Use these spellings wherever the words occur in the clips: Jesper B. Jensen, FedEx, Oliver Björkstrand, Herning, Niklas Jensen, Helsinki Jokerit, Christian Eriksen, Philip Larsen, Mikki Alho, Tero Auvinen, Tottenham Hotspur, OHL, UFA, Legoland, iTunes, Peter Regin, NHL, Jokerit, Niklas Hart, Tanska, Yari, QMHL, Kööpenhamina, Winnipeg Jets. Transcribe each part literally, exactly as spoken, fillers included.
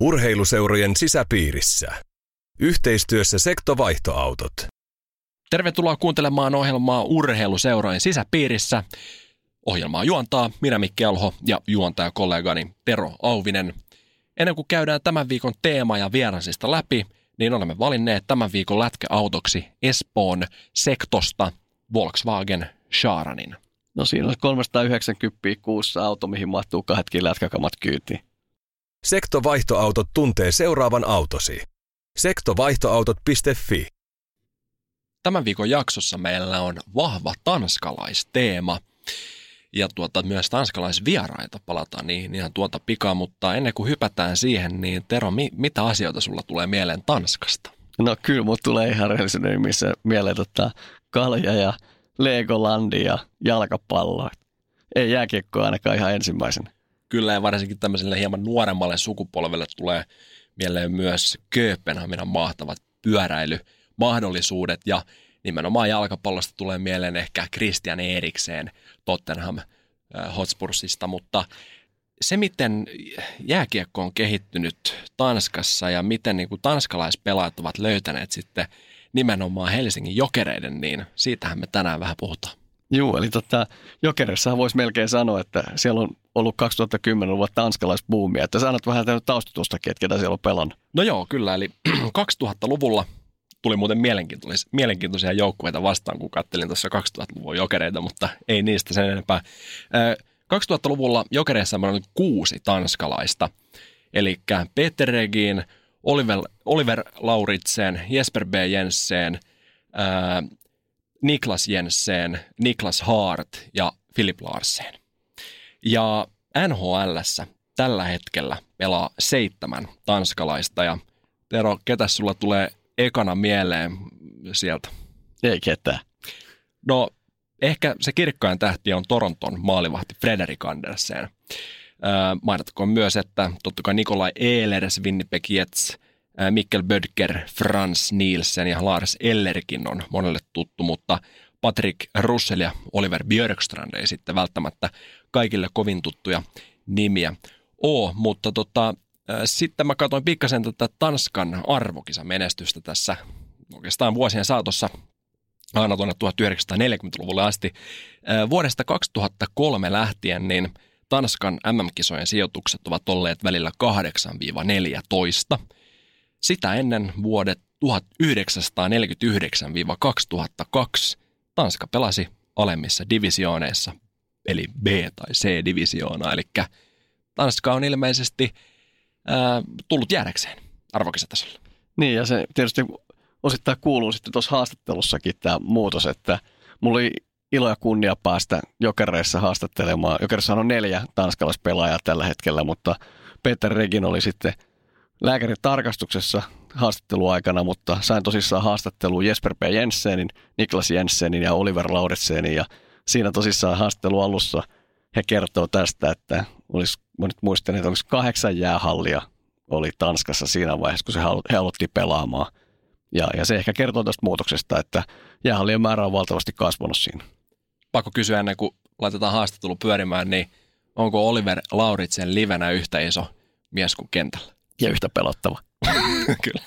Urheiluseurojen sisäpiirissä. Yhteistyössä Sektovaihtoautot. Tervetuloa kuuntelemaan ohjelmaa Urheiluseurojen sisäpiirissä. Ohjelmaa juontaa minä Mikki Alho ja juontajakollegani Tero Auvinen. Ennen kuin käydään tämän viikon teema ja vierasista läpi, niin olemme valinneet tämän viikon lätkäautoksi Espoon sektosta Volkswagen Sharanin. No siinä on kolmesataayhdeksänkymmentä kuussa auto, mihin mahtuu kahdetkin lätkäkamat kyytiin. Sektovaihtoautot tuntee seuraavan autosi. sektovaihtoautot piste fi. Tämän viikon jaksossa meillä on vahva tanskalaisteema. Ja tuota, myös tanskalaisvieraita palataan niihin ihan tuota pikaa, mutta ennen kuin hypätään siihen, niin Tero, mi- mitä asioita sulla tulee mieleen Tanskasta? No kyllä, mut tulee ihan rehellisyyden nimissä mieleen tota, kalja ja Legolandia ja jalkapalloa. Ei jääkiekkoa ainakaan ihan ensimmäisenä. Kyllä, ja varsinkin tämmöiselle hieman nuoremmalle sukupolvelle tulee mieleen myös Kööpenhaminan mahtavat pyöräilymahdollisuudet, ja nimenomaan jalkapallosta tulee mieleen ehkä Christian Eriksen Tottenham Hotspursista, mutta se, miten jääkiekko on kehittynyt Tanskassa ja miten niin kuin tanskalaispelaajat ovat löytäneet sitten nimenomaan Helsingin Jokereiden, niin siitähän me tänään vähän puhutaan. Joo, eli tota, Jokerissahan voisi melkein sanoa, että siellä on ollut kaksituhattakymmenen-luvulla tanskalaisbuumia, että sä annat vähän tämmöinen taustatustakin, että ketä siellä on pelannut. No joo, kyllä, eli kaksituhattaluvulla tuli muuten mielenkiintoisia, mielenkiintoisia joukkueita vastaan, kun katselin tuossa kaksituhattaluvun Jokereita, mutta ei niistä sen enempää. kaksituhattaluvulla Jokereissa on kuusi tanskalaista, eli Peter Regin, Oliver, Oliver Lauritsen, Jesper B. Jensen, ää, Niklas Jensen, Niklas Hart ja Philip Larsen. Ja N H L:ssä tällä hetkellä pelaa seitsemän tanskalaista. Ja Tero, ketä sulla tulee ekana mieleen sieltä? Ei ketään. No, ehkä se kirkkain tähti on Toronton maalivahti Frederik Andersen. Uh, mainittakoon myös, että totta kai Nikolaj Ehlers, Winnipeg Jets, uh, Mikkel Bødker, Frans Nielsen ja Lars Ellerkin on monelle tuttu, mutta Patrick Russell ja Oliver Björkstrand ei sitten välttämättä kaikille kovin tuttuja nimiä ole, mutta tota, uh, sitten mä katsoin pikkasen tätä Tanskan arvokisamenestystä tässä oikeastaan vuosien saatossa aina tuonne tuhatyhdeksänsataaneljäkymmentäluvulle asti. Uh, vuodesta kaksituhattakolme lähtien, niin Tanskan M M-kisojen sijoitukset ovat olleet välillä kahdeksasta neljääntoista. Sitä ennen vuodet tuhatyhdeksänsataaneljäkymmentäyhdeksän–kaksituhattakaksi Tanska pelasi alemmissa divisiooneissa, eli B- tai C-divisioona. Eli Tanska on ilmeisesti ää, tullut jäädäkseen arvokisatasolla. Niin, ja se tietysti osittain kuuluu sitten tuossa haastattelussakin tämä muutos, että mulla oli ilo ja kunnia päästä Jokereissa haastattelemaan. Jokereissa on neljä tanskalaispelaajaa tällä hetkellä, mutta Peter Regin oli sitten lääkärin tarkastuksessa haastatteluaikana, mutta sain tosissaan haastattelua Jesper B. Jensenin, Niklas Jensenin ja Oliver Lauritsenin, ja siinä tosissaan haastattelu alussa he kertoo tästä, että olisi, mä nyt muistan, että olisi kahdeksan jäähallia oli Tanskassa siinä vaiheessa, kun se he aloitti pelaamaan. Ja, ja se ehkä kertoo tästä muutoksesta, että jäähallien määrä on valtavasti kasvanut siinä. Pakko kysyä ennen kuin laitetaan haastattelu pyörimään, niin onko Oliver Lauritsen livenä yhtä iso mies kuin kentällä? Ja yhtä pelottava. Kyllä.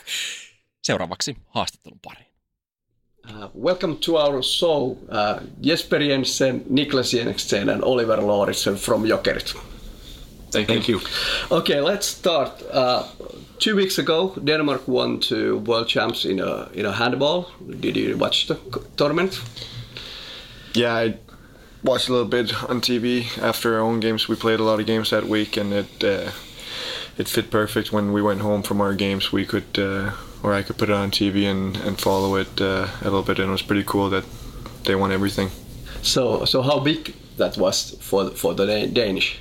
Seuraavaksi haastattelun pariin. Uh, welcome to our show. Uh, Jesper Jensen, Niklas Jensen and Oliver Lauritsen from Jokerit. Thank you. Thank you. Okay, let's start. Uh, two weeks ago, Denmark won two world champs in a in a handball. Did you watch the tournament? Yeah, I watched a little bit on T V after our own games. We played a lot of games that week, and it uh, it fit perfect when we went home from our games. We could, uh, or I could put it on T V and, and follow it uh, a little bit, and it was pretty cool that they won everything. So, so how big that was for for the Danish?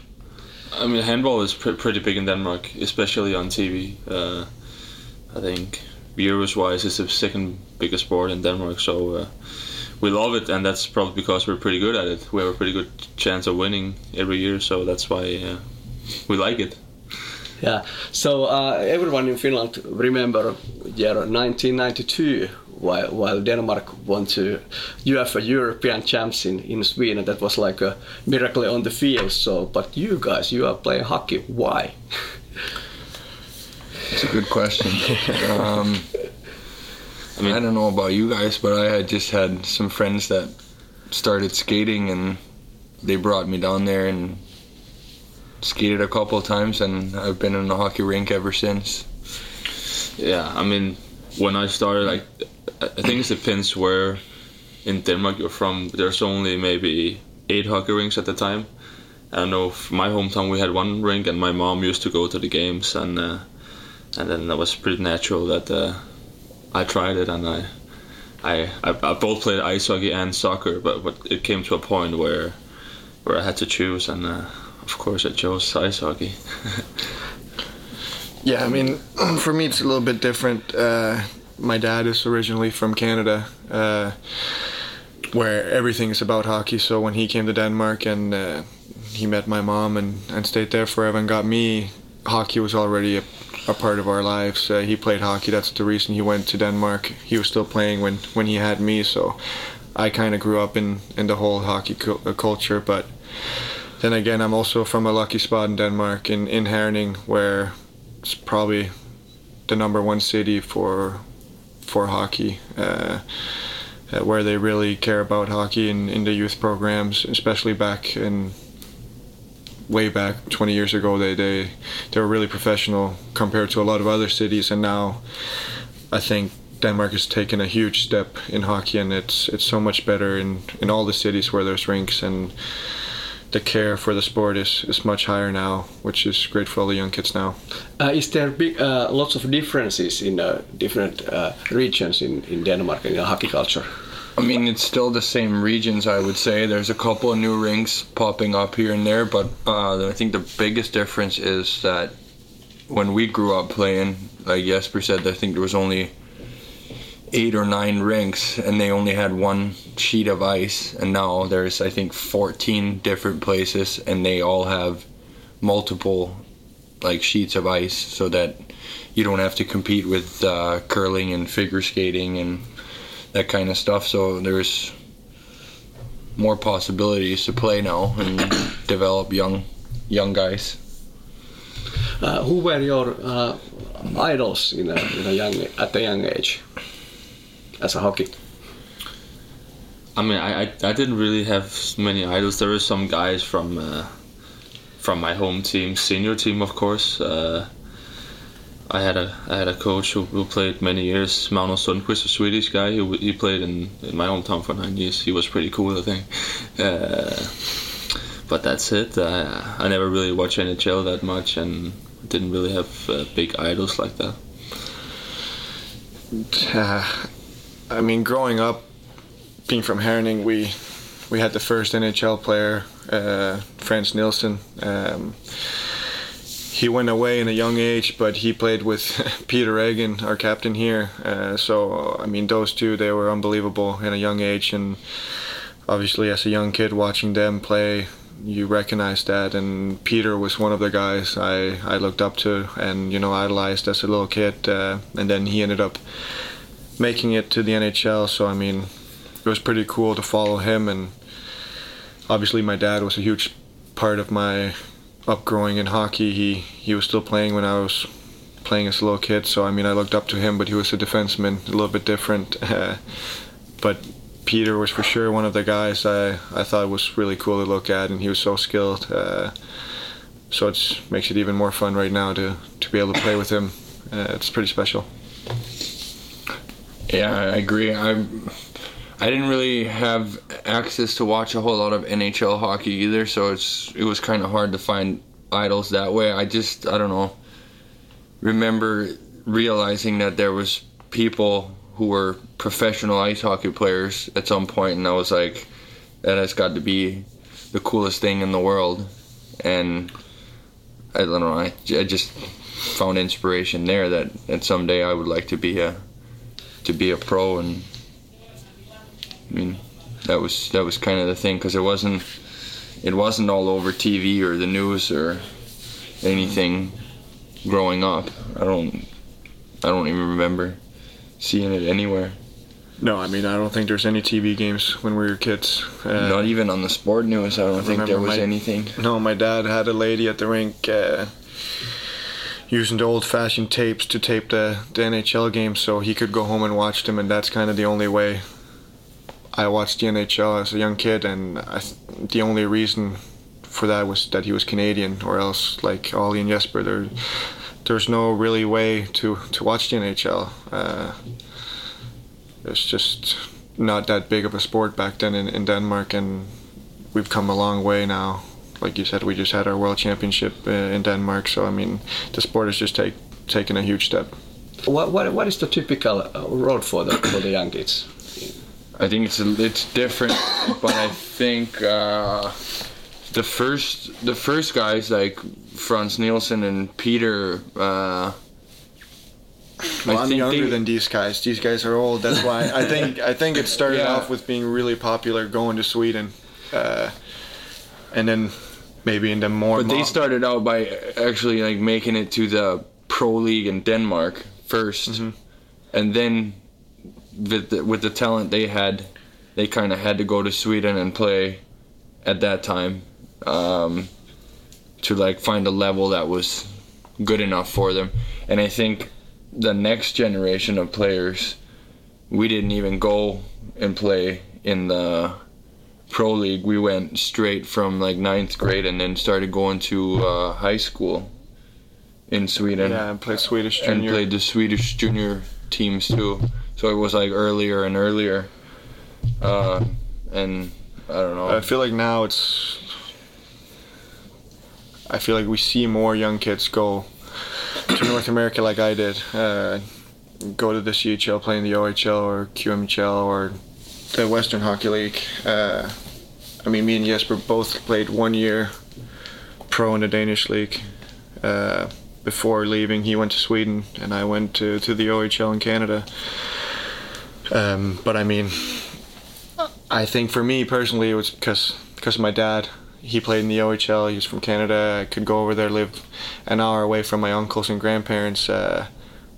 I mean, handball is pr- pretty big in Denmark, especially on T V. Uh, I think viewers-wise, it's the second biggest sport in Denmark, so uh, we love it, and that's probably because we're pretty good at it. We have a pretty good chance of winning every year, so that's why uh, we like it. Yeah, so uh, everyone in Finland remember year nineteen ninety-two, while, while Denmark won to UEFA European champs in, in Sweden. That was like a miracle on the field. So, but you guys, you are playing hockey. Why? That's a good question. Um, I mean, I don't know about you guys, but I had just had some friends that started skating, and they brought me down there and skated a couple of times, and I've been in the hockey rink ever since. Yeah, I mean, when I started, like, I think it depends where in Denmark you're from. There's only maybe eight hockey rinks at the time. I know from my hometown we had one rink, and my mom used to go to the games, and uh, and then that was pretty natural that uh, I tried it, and I, I I both played ice hockey and soccer, but, but it came to a point where where I had to choose, and uh, of course I chose ice hockey. Yeah, I mean, for me it's a little bit different. Uh, my dad is originally from Canada, uh, where everything is about hockey, so when he came to Denmark and uh, he met my mom and, and stayed there forever and got me, hockey was already a, a part of our lives. Uh, he played hockey. That's the reason he went to Denmark. He was still playing when, when he had me, so I kind of grew up in, in the whole hockey cu- culture. But then again, I'm also from a lucky spot in Denmark, in, in Herning, where it's probably the number one city for for hockey, uh, where they really care about hockey in, in the youth programs, especially back in... way back twenty years ago, they, they they were really professional compared to a lot of other cities, and now I think Denmark has taken a huge step in hockey, and it's it's so much better in, in all the cities where there's rinks, and the care for the sport is, is much higher now, which is great for all the young kids now. Uh, is there big uh, lots of differences in uh, different uh, regions in, in Denmark in hockey culture? I mean, it's still the same regions, I would say. There's a couple of new rinks popping up here and there, but uh, I think the biggest difference is that when we grew up playing, like Jesper said, I think there was only eight or nine rinks, and they only had one sheet of ice, and now there's, I think, fourteen different places, and they all have multiple, like, sheets of ice, so that you don't have to compete with uh, curling and figure skating and that kind of stuff, so there's more possibilities to play now and develop young young guys. Uh, who were your uh, idols in a, in a young at a young age as a hockey? I mean, I, I, I didn't really have many idols. There were some guys from uh, from my home team, senior team, of course. Uh, I had a I had a coach who, who played many years, Magnus Sundqvist, a Swedish guy. He he played in, in my hometown for nine years. He was pretty cool, I think. Uh, but that's it. Uh, I never really watched N H L that much, and didn't really have uh, big idols like that. Uh, I mean, growing up, being from Herning, we we had the first N H L player, uh, Frans Nielsen. Um, He went away in a young age, but he played with Peter Regin, our captain here. Uh, so, I mean, those two, they were unbelievable in a young age. And obviously, as a young kid watching them play, you recognize that. And Peter was one of the guys I, I looked up to and, you know, idolized as a little kid. Uh, and then he ended up making it to the N H L. So, I mean, it was pretty cool to follow him. And obviously, my dad was a huge part of my upgrowing in hockey. He he was still playing when I was playing as a little kid, so I mean I looked up to him, but he was a defenseman, a little bit different. Uh, but Peter was for sure one of the guys I, I thought was really cool to look at, and he was so skilled. Uh, so it makes it even more fun right now to, to be able to play with him. Uh, it's pretty special. Yeah, I agree. I'm I didn't really have access to watch a whole lot of N H L hockey either, so it's it was kind of hard to find idols that way. I just, I don't know, remember realizing that there was people who were professional ice hockey players at some point, and I was like, that has got to be the coolest thing in the world. And I don't know, I, I just found inspiration there that, that someday I would like to be a to be a pro. And I mean, that was that was kind of the thing, because it wasn't it wasn't all over T V or the news or anything growing up. I don't I don't even remember seeing it anywhere. No, I mean, I don't think there's any T V games when we were kids. Uh, Not even on the sport news. I don't I think there was my, anything. No, my dad had a lady at the rink. Uh, using the old-fashioned tapes to tape the, the N H L games, so he could go home and watch them, and that's kind of the only way I watched the N H L as a young kid, and I th- the only reason for that was that he was Canadian, or else, like Ollie and Jesper, there, there's no really way to, to watch the N H L. Uh, it's just not that big of a sport back then in, in Denmark, and we've come a long way now. Like you said, we just had our world championship uh, in Denmark, so I mean, the sport has just take, taken a huge step. What what what is the typical road for the for the young kids? I think it's a, it's different, but I think uh, the first the first guys like Frans Nielsen and Peter. Uh, Well, I I'm younger they... than these guys. These guys are old. That's why I think I think it started yeah. off with being really popular, going to Sweden. Uh, and then maybe in the more but mom. They started out by actually like making it to the pro league in Denmark first, mm-hmm. and then with the, with the talent they had, they kind of had to go to Sweden and play at that time um, to like find a level that was good enough for them. And I think the next generation of players, we didn't even go and play in the pro league. We went straight from like ninth grade and then started going to uh, high school in Sweden. Yeah, and played Swedish junior. And played the Swedish junior teams too. So it was like earlier and earlier. Uh, and I don't know. I feel like now it's... I feel like we see more young kids go to North America like I did. Uh, go to the C H L, play in the O H L or Q M H L or... the Western Hockey League. Uh, I mean, me and Jesper both played one year pro in the Danish league uh, before leaving. He went to Sweden and I went to, to the O H L in Canada. Um, but I mean, I think for me personally, it was because because my dad, he played in the O H L. He's from Canada. I could go over there, live an hour away from my uncles and grandparents, uh,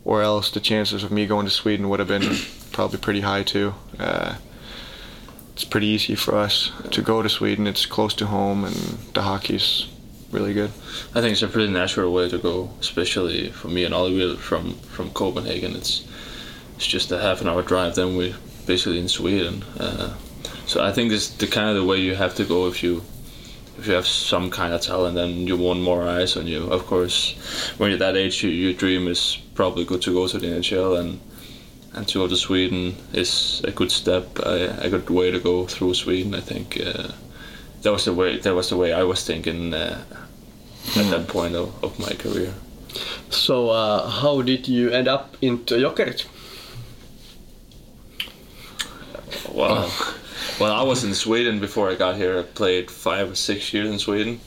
or else the chances of me going to Sweden would have been probably pretty high too. Uh, It's pretty easy for us to go to Sweden. It's close to home, and the hockey's really good. I think it's a pretty natural way to go, especially for me and Oliver from from Copenhagen. It's it's just a half an hour drive. Then we're basically in Sweden. Uh, so I think it's the kind of the way you have to go if you if you have some kind of talent and you want more eyes on you. Of course, when you're that age, you, your dream is probably good to go to the N H L and. And to go to Sweden is a good step, a, a good way to go through Sweden. I think uh, that was the way. That was the way I was thinking uh, at that point of, of my career. So, uh, how did you end up into Jokerit? Well, well, I was in Sweden before I got here. I played five or six years in Sweden,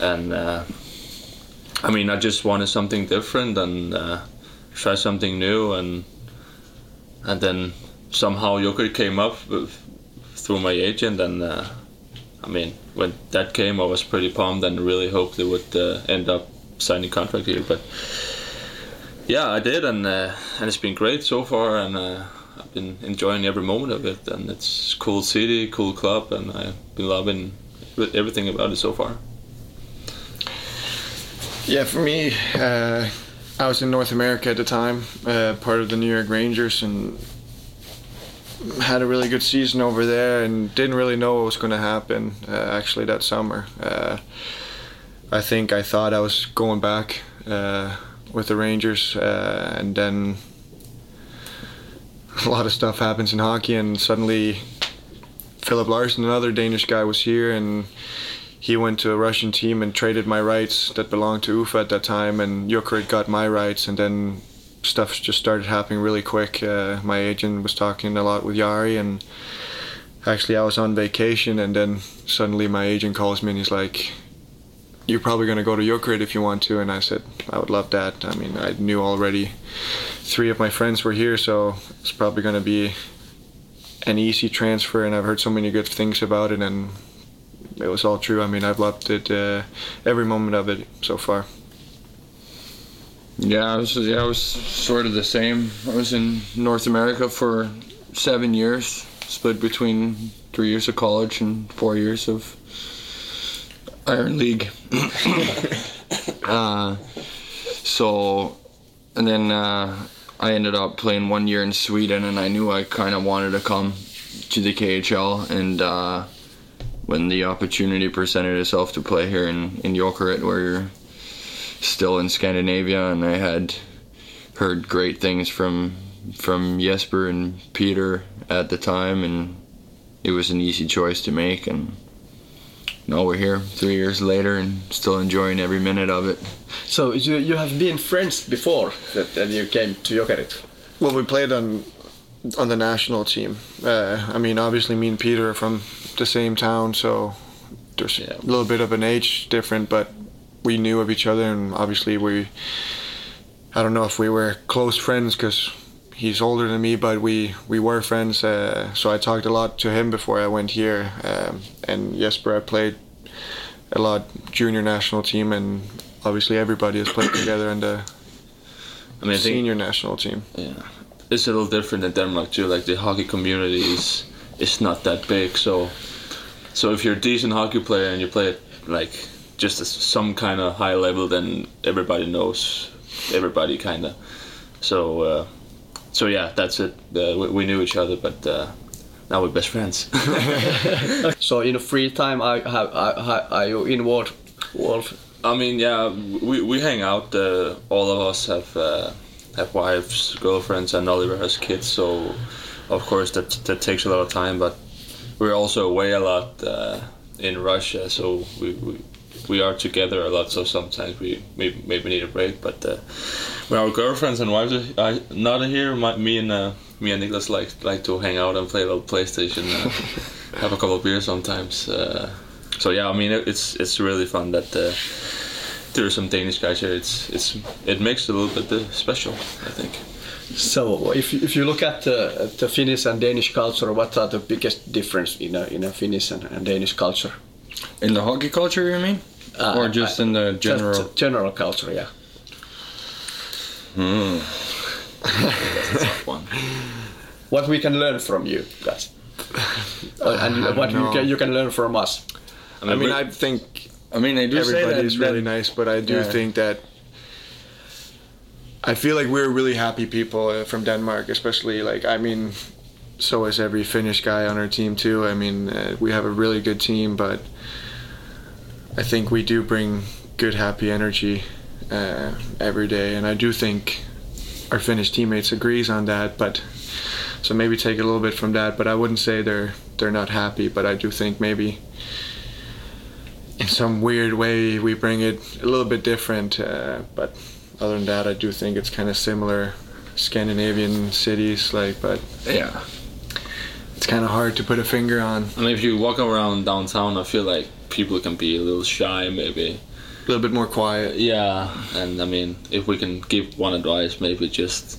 and uh, I mean, I just wanted something different and uh, try something new and. And then somehow Jokerit came up with, through my agent, and uh, I mean, when that came, I was pretty pumped and really hoped they would uh, end up signing contract here. But yeah, I did, and uh, and it's been great so far, and uh, I've been enjoying every moment of it. And it's cool city, cool club, and I've been loving everything about it so far. Yeah, for me. Uh... I was in North America at the time, uh, part of the New York Rangers, and had a really good season over there and didn't really know what was going to happen, uh, actually, that summer. Uh, I think I thought I was going back uh, with the Rangers, uh, and then a lot of stuff happens in hockey, and suddenly Philip Larsen, another Danish guy, was here, and he went to a Russian team and traded my rights that belonged to U F A at that time, and Jokerit got my rights, and then stuff just started happening really quick. Uh, my agent was talking a lot with Yari, and actually I was on vacation, and then suddenly my agent calls me and he's like, "You're probably going to go to Jokerit if you want to," and I said, "I would love that." I mean, I knew already three of my friends were here, so it's probably going to be an easy transfer, and I've heard so many good things about it, and it was all true. I mean, I've loved it, uh, every moment of it so far. Yeah, I was, yeah, I was sort of the same. I was in North America for seven years, split between three years of college and four years of Iron League. uh, So, and then uh, I ended up playing one year in Sweden, and I knew I kind of wanted to come to the K H L, and uh, when the opportunity presented itself to play here in, in Jokerit, where you're still in Scandinavia, and I had heard great things from from Jesper and Peter at the time, and it was an easy choice to make, and now we're here three years later and still enjoying every minute of it. So you you have been friends before that, that you came to Jokerit? Well, we played on on the national team. Uh, I mean, obviously me and Peter are from the same town, so there's yeah. a little bit of an age difference, but we knew of each other, and obviously we, I don't know if we were close friends because he's older than me, but we, we were friends, uh, so I talked a lot to him before I went here, um, and Jesper, I played a lot junior national team, and obviously everybody has played together in the I mean, senior I think, national team. Yeah, it's a little different in Denmark too, like the hockey community is, is not that big, so so if you're a decent hockey player and you play it like just as some kind of high level, then everybody knows everybody kind of, so uh, So yeah, that's it. Uh, we, we knew each other, but uh, now we're best friends. So in free time, I have, I, are you in Wolf? I mean, yeah, we we hang out. Uh, all of us have uh, have wives, girlfriends, and Oliver has kids. So of course that that takes a lot of time. But we're also away a lot uh, in Russia, so we, we we are together a lot. So sometimes we maybe, maybe need a break, but. Uh, When our girlfriends and wives are not here, my, me and uh, me and Niklas like like to hang out and play a little PlayStation, uh, have a couple of beers sometimes. Uh, so yeah, I mean it, it's it's really fun that uh, there are some Danish guys here. It's it's it makes it a little bit special, I think. So if if you look at the, the Finnish and Danish culture, what are the biggest difference in a, in a Finnish and, and Danish culture? In the hockey culture, you mean, uh, or just I, in the general just general culture? Yeah. Mm. That's a tough one. What we can learn from you guys, uh, and what you can, you can learn from us. I mean, I, mean, I think I mean I do everybody's say that, really that, nice, but I do yeah. think that I feel like we're really happy people uh, from Denmark, especially. Like I mean, so is every Finnish guy on our team too. I mean, uh, we have a really good team, but I think we do bring good, happy energy. Uh, every day, and I do think our Finnish teammates agrees on that, but so maybe take a little bit from that, but I wouldn't say they're they're not happy, but I do think maybe in some weird way we bring it a little bit different, uh, but other than that I do think it's kind of similar Scandinavian cities, like, but yeah, it's kind of hard to put a finger on. I mean, if you walk around downtown, I feel like people can be a little shy, maybe a little bit more quiet. Yeah, and I mean, if we can give one advice, maybe just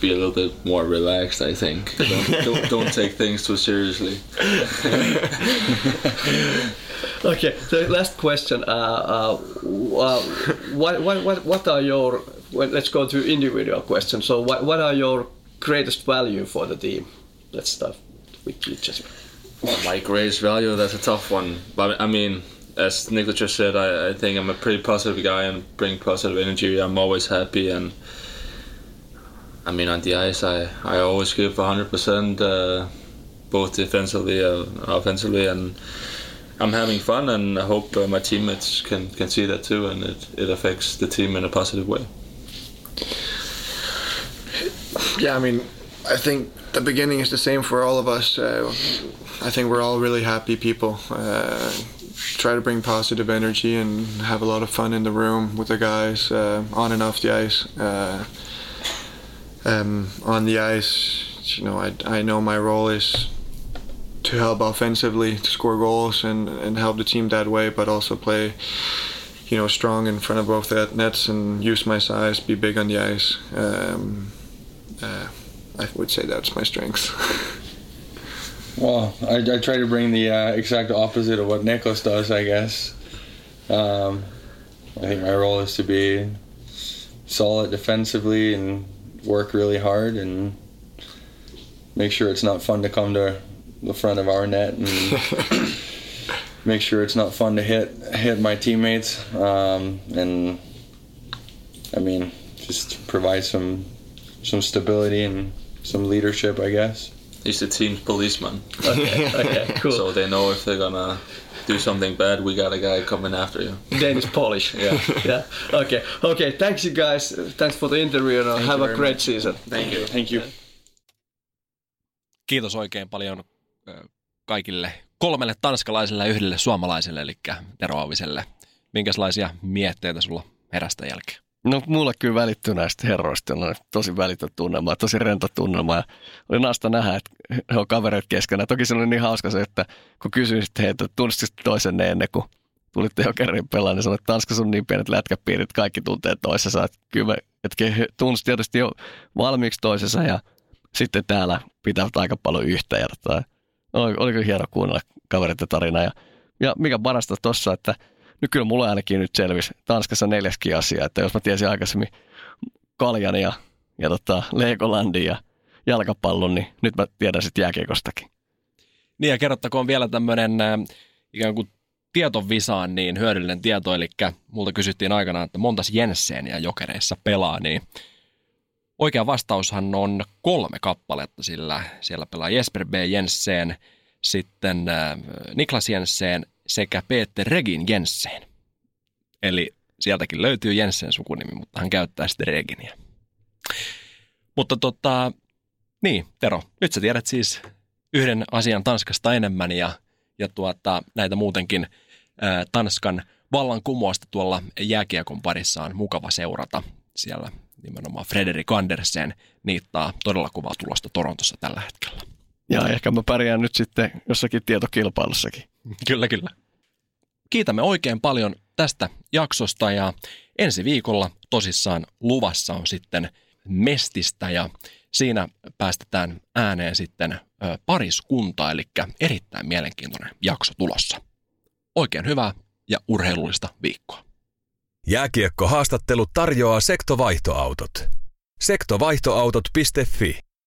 be a little bit more relaxed, I think. Don't, don't, don't take things too seriously. Okay, the last question. Uh, uh, uh, what, what, what are your, well, let's go to individual questions. So what, what are your greatest value for the team? Let's start with you, Jesper. Well, my greatest value, that's a tough one. But I mean, as Niklas just said, I, I think I'm a pretty positive guy and bring positive energy. I'm always happy, and I mean on the ice, I, I always give one hundred percent, uh, both defensively and offensively, and I'm having fun, and I hope uh, my teammates can, can see that too, and it, it affects the team in a positive way. Yeah, I mean, I think the beginning is the same for all of us. Uh, I think we're all really happy people. Uh, try to bring positive energy and have a lot of fun in the room with the guys, uh, on and off the ice. Uh, um, on the ice, you know, I, I know my role is to help offensively, to score goals and, and help the team that way, but also play, you know, strong in front of both the nets and use my size, be big on the ice. Um, uh, I would say that's my strength. Well, I, I try to bring the uh, exact opposite of what Niklas does, I guess. Um, I think my role is to be solid defensively and work really hard and make sure it's not fun to come to the front of our net and make sure it's not fun to hit hit my teammates, um, and I mean, just provide some some stability and some leadership, I guess. He's the team's policeman. Okay, okay, cool. So they know if they're gonna do something bad, we got a guy coming after you. Danish Polish. Yeah. Yeah. Okay. Okay. Thanks, you guys. Thanks for the interview. And have a great much. season. Thank you. Thank you. Kiitos oikein paljon kaikille kolmelle tanskalaiselle ja yhdelle suomalaiselle, eli Tero Auviselle. Minkälaisia mietteitä sulla herästä jälkeen? No mulla kyllä välittyy näistä herroista, on tosi välitön tunnelma, tosi rento tunnelma ja oli naasta nähdä, että he on kavereet keskenään. Toki se oli niin hauska se, että kun kysyin heitä, että tunnistitte toisenne ennen kuin tulitte Jokerin pelaan, niin sanoin, että Tanskassa on niin pienet lätkäpiirit, kaikki tuntee toisensa. Että kyllä me, että he tunsivat tietysti jo valmiiksi toisensa ja sitten täällä pitää aika paljon yhtä järjestää. Oli, oli kyllä hieno kuunnella kavereiden tarinaa ja, ja mikä parasta tuossa, että no kyllä mulla ainakin nyt selvisi Tanskassa neljäskin asiaa, että jos mä tiesin aikaisemmin kaljan ja, ja tota Legolandin ja jalkapallon, niin nyt mä tiedän sitten jääkiekostakin. Niin ja kerrottakoon vielä tämmöinen ikään kuin tietovisaan niin hyödyllinen tieto, eli multa kysyttiin aikanaan, että montas Jenseniä Jokereissa pelaa, niin oikea vastaushan on kolme kappaletta, sillä siellä pelaa Jesper B. Jensen, sitten Niklas Jensen sekä Peter Regin Jensen. Eli sieltäkin löytyy Jensen sukunimi, mutta hän käyttää sitten Reginiä. Mutta tota, niin Tero, nyt sä tiedät siis yhden asian Tanskasta enemmän ja, ja tuota, näitä muutenkin ää, Tanskan vallankumousta tuolla jääkiekon parissa on mukava seurata. Siellä nimenomaan Frederik Andersen niittaa todella kovaa tulosta Torontossa tällä hetkellä. Ja ehkä mä pärjään nyt sitten jossakin tietokilpailussakin. Kyllä, kyllä. Kiitämme oikein paljon tästä jaksosta ja ensi viikolla tosissaan luvassa on sitten mestistä ja siinä päästetään ääneen sitten pariskunta, eli erittäin mielenkiintoinen jakso tulossa. Oikein hyvää ja urheilullista viikkoa. Jääkiekkohaastattelu tarjoaa Sektovaihtoautot. sektovaihtoautot piste fi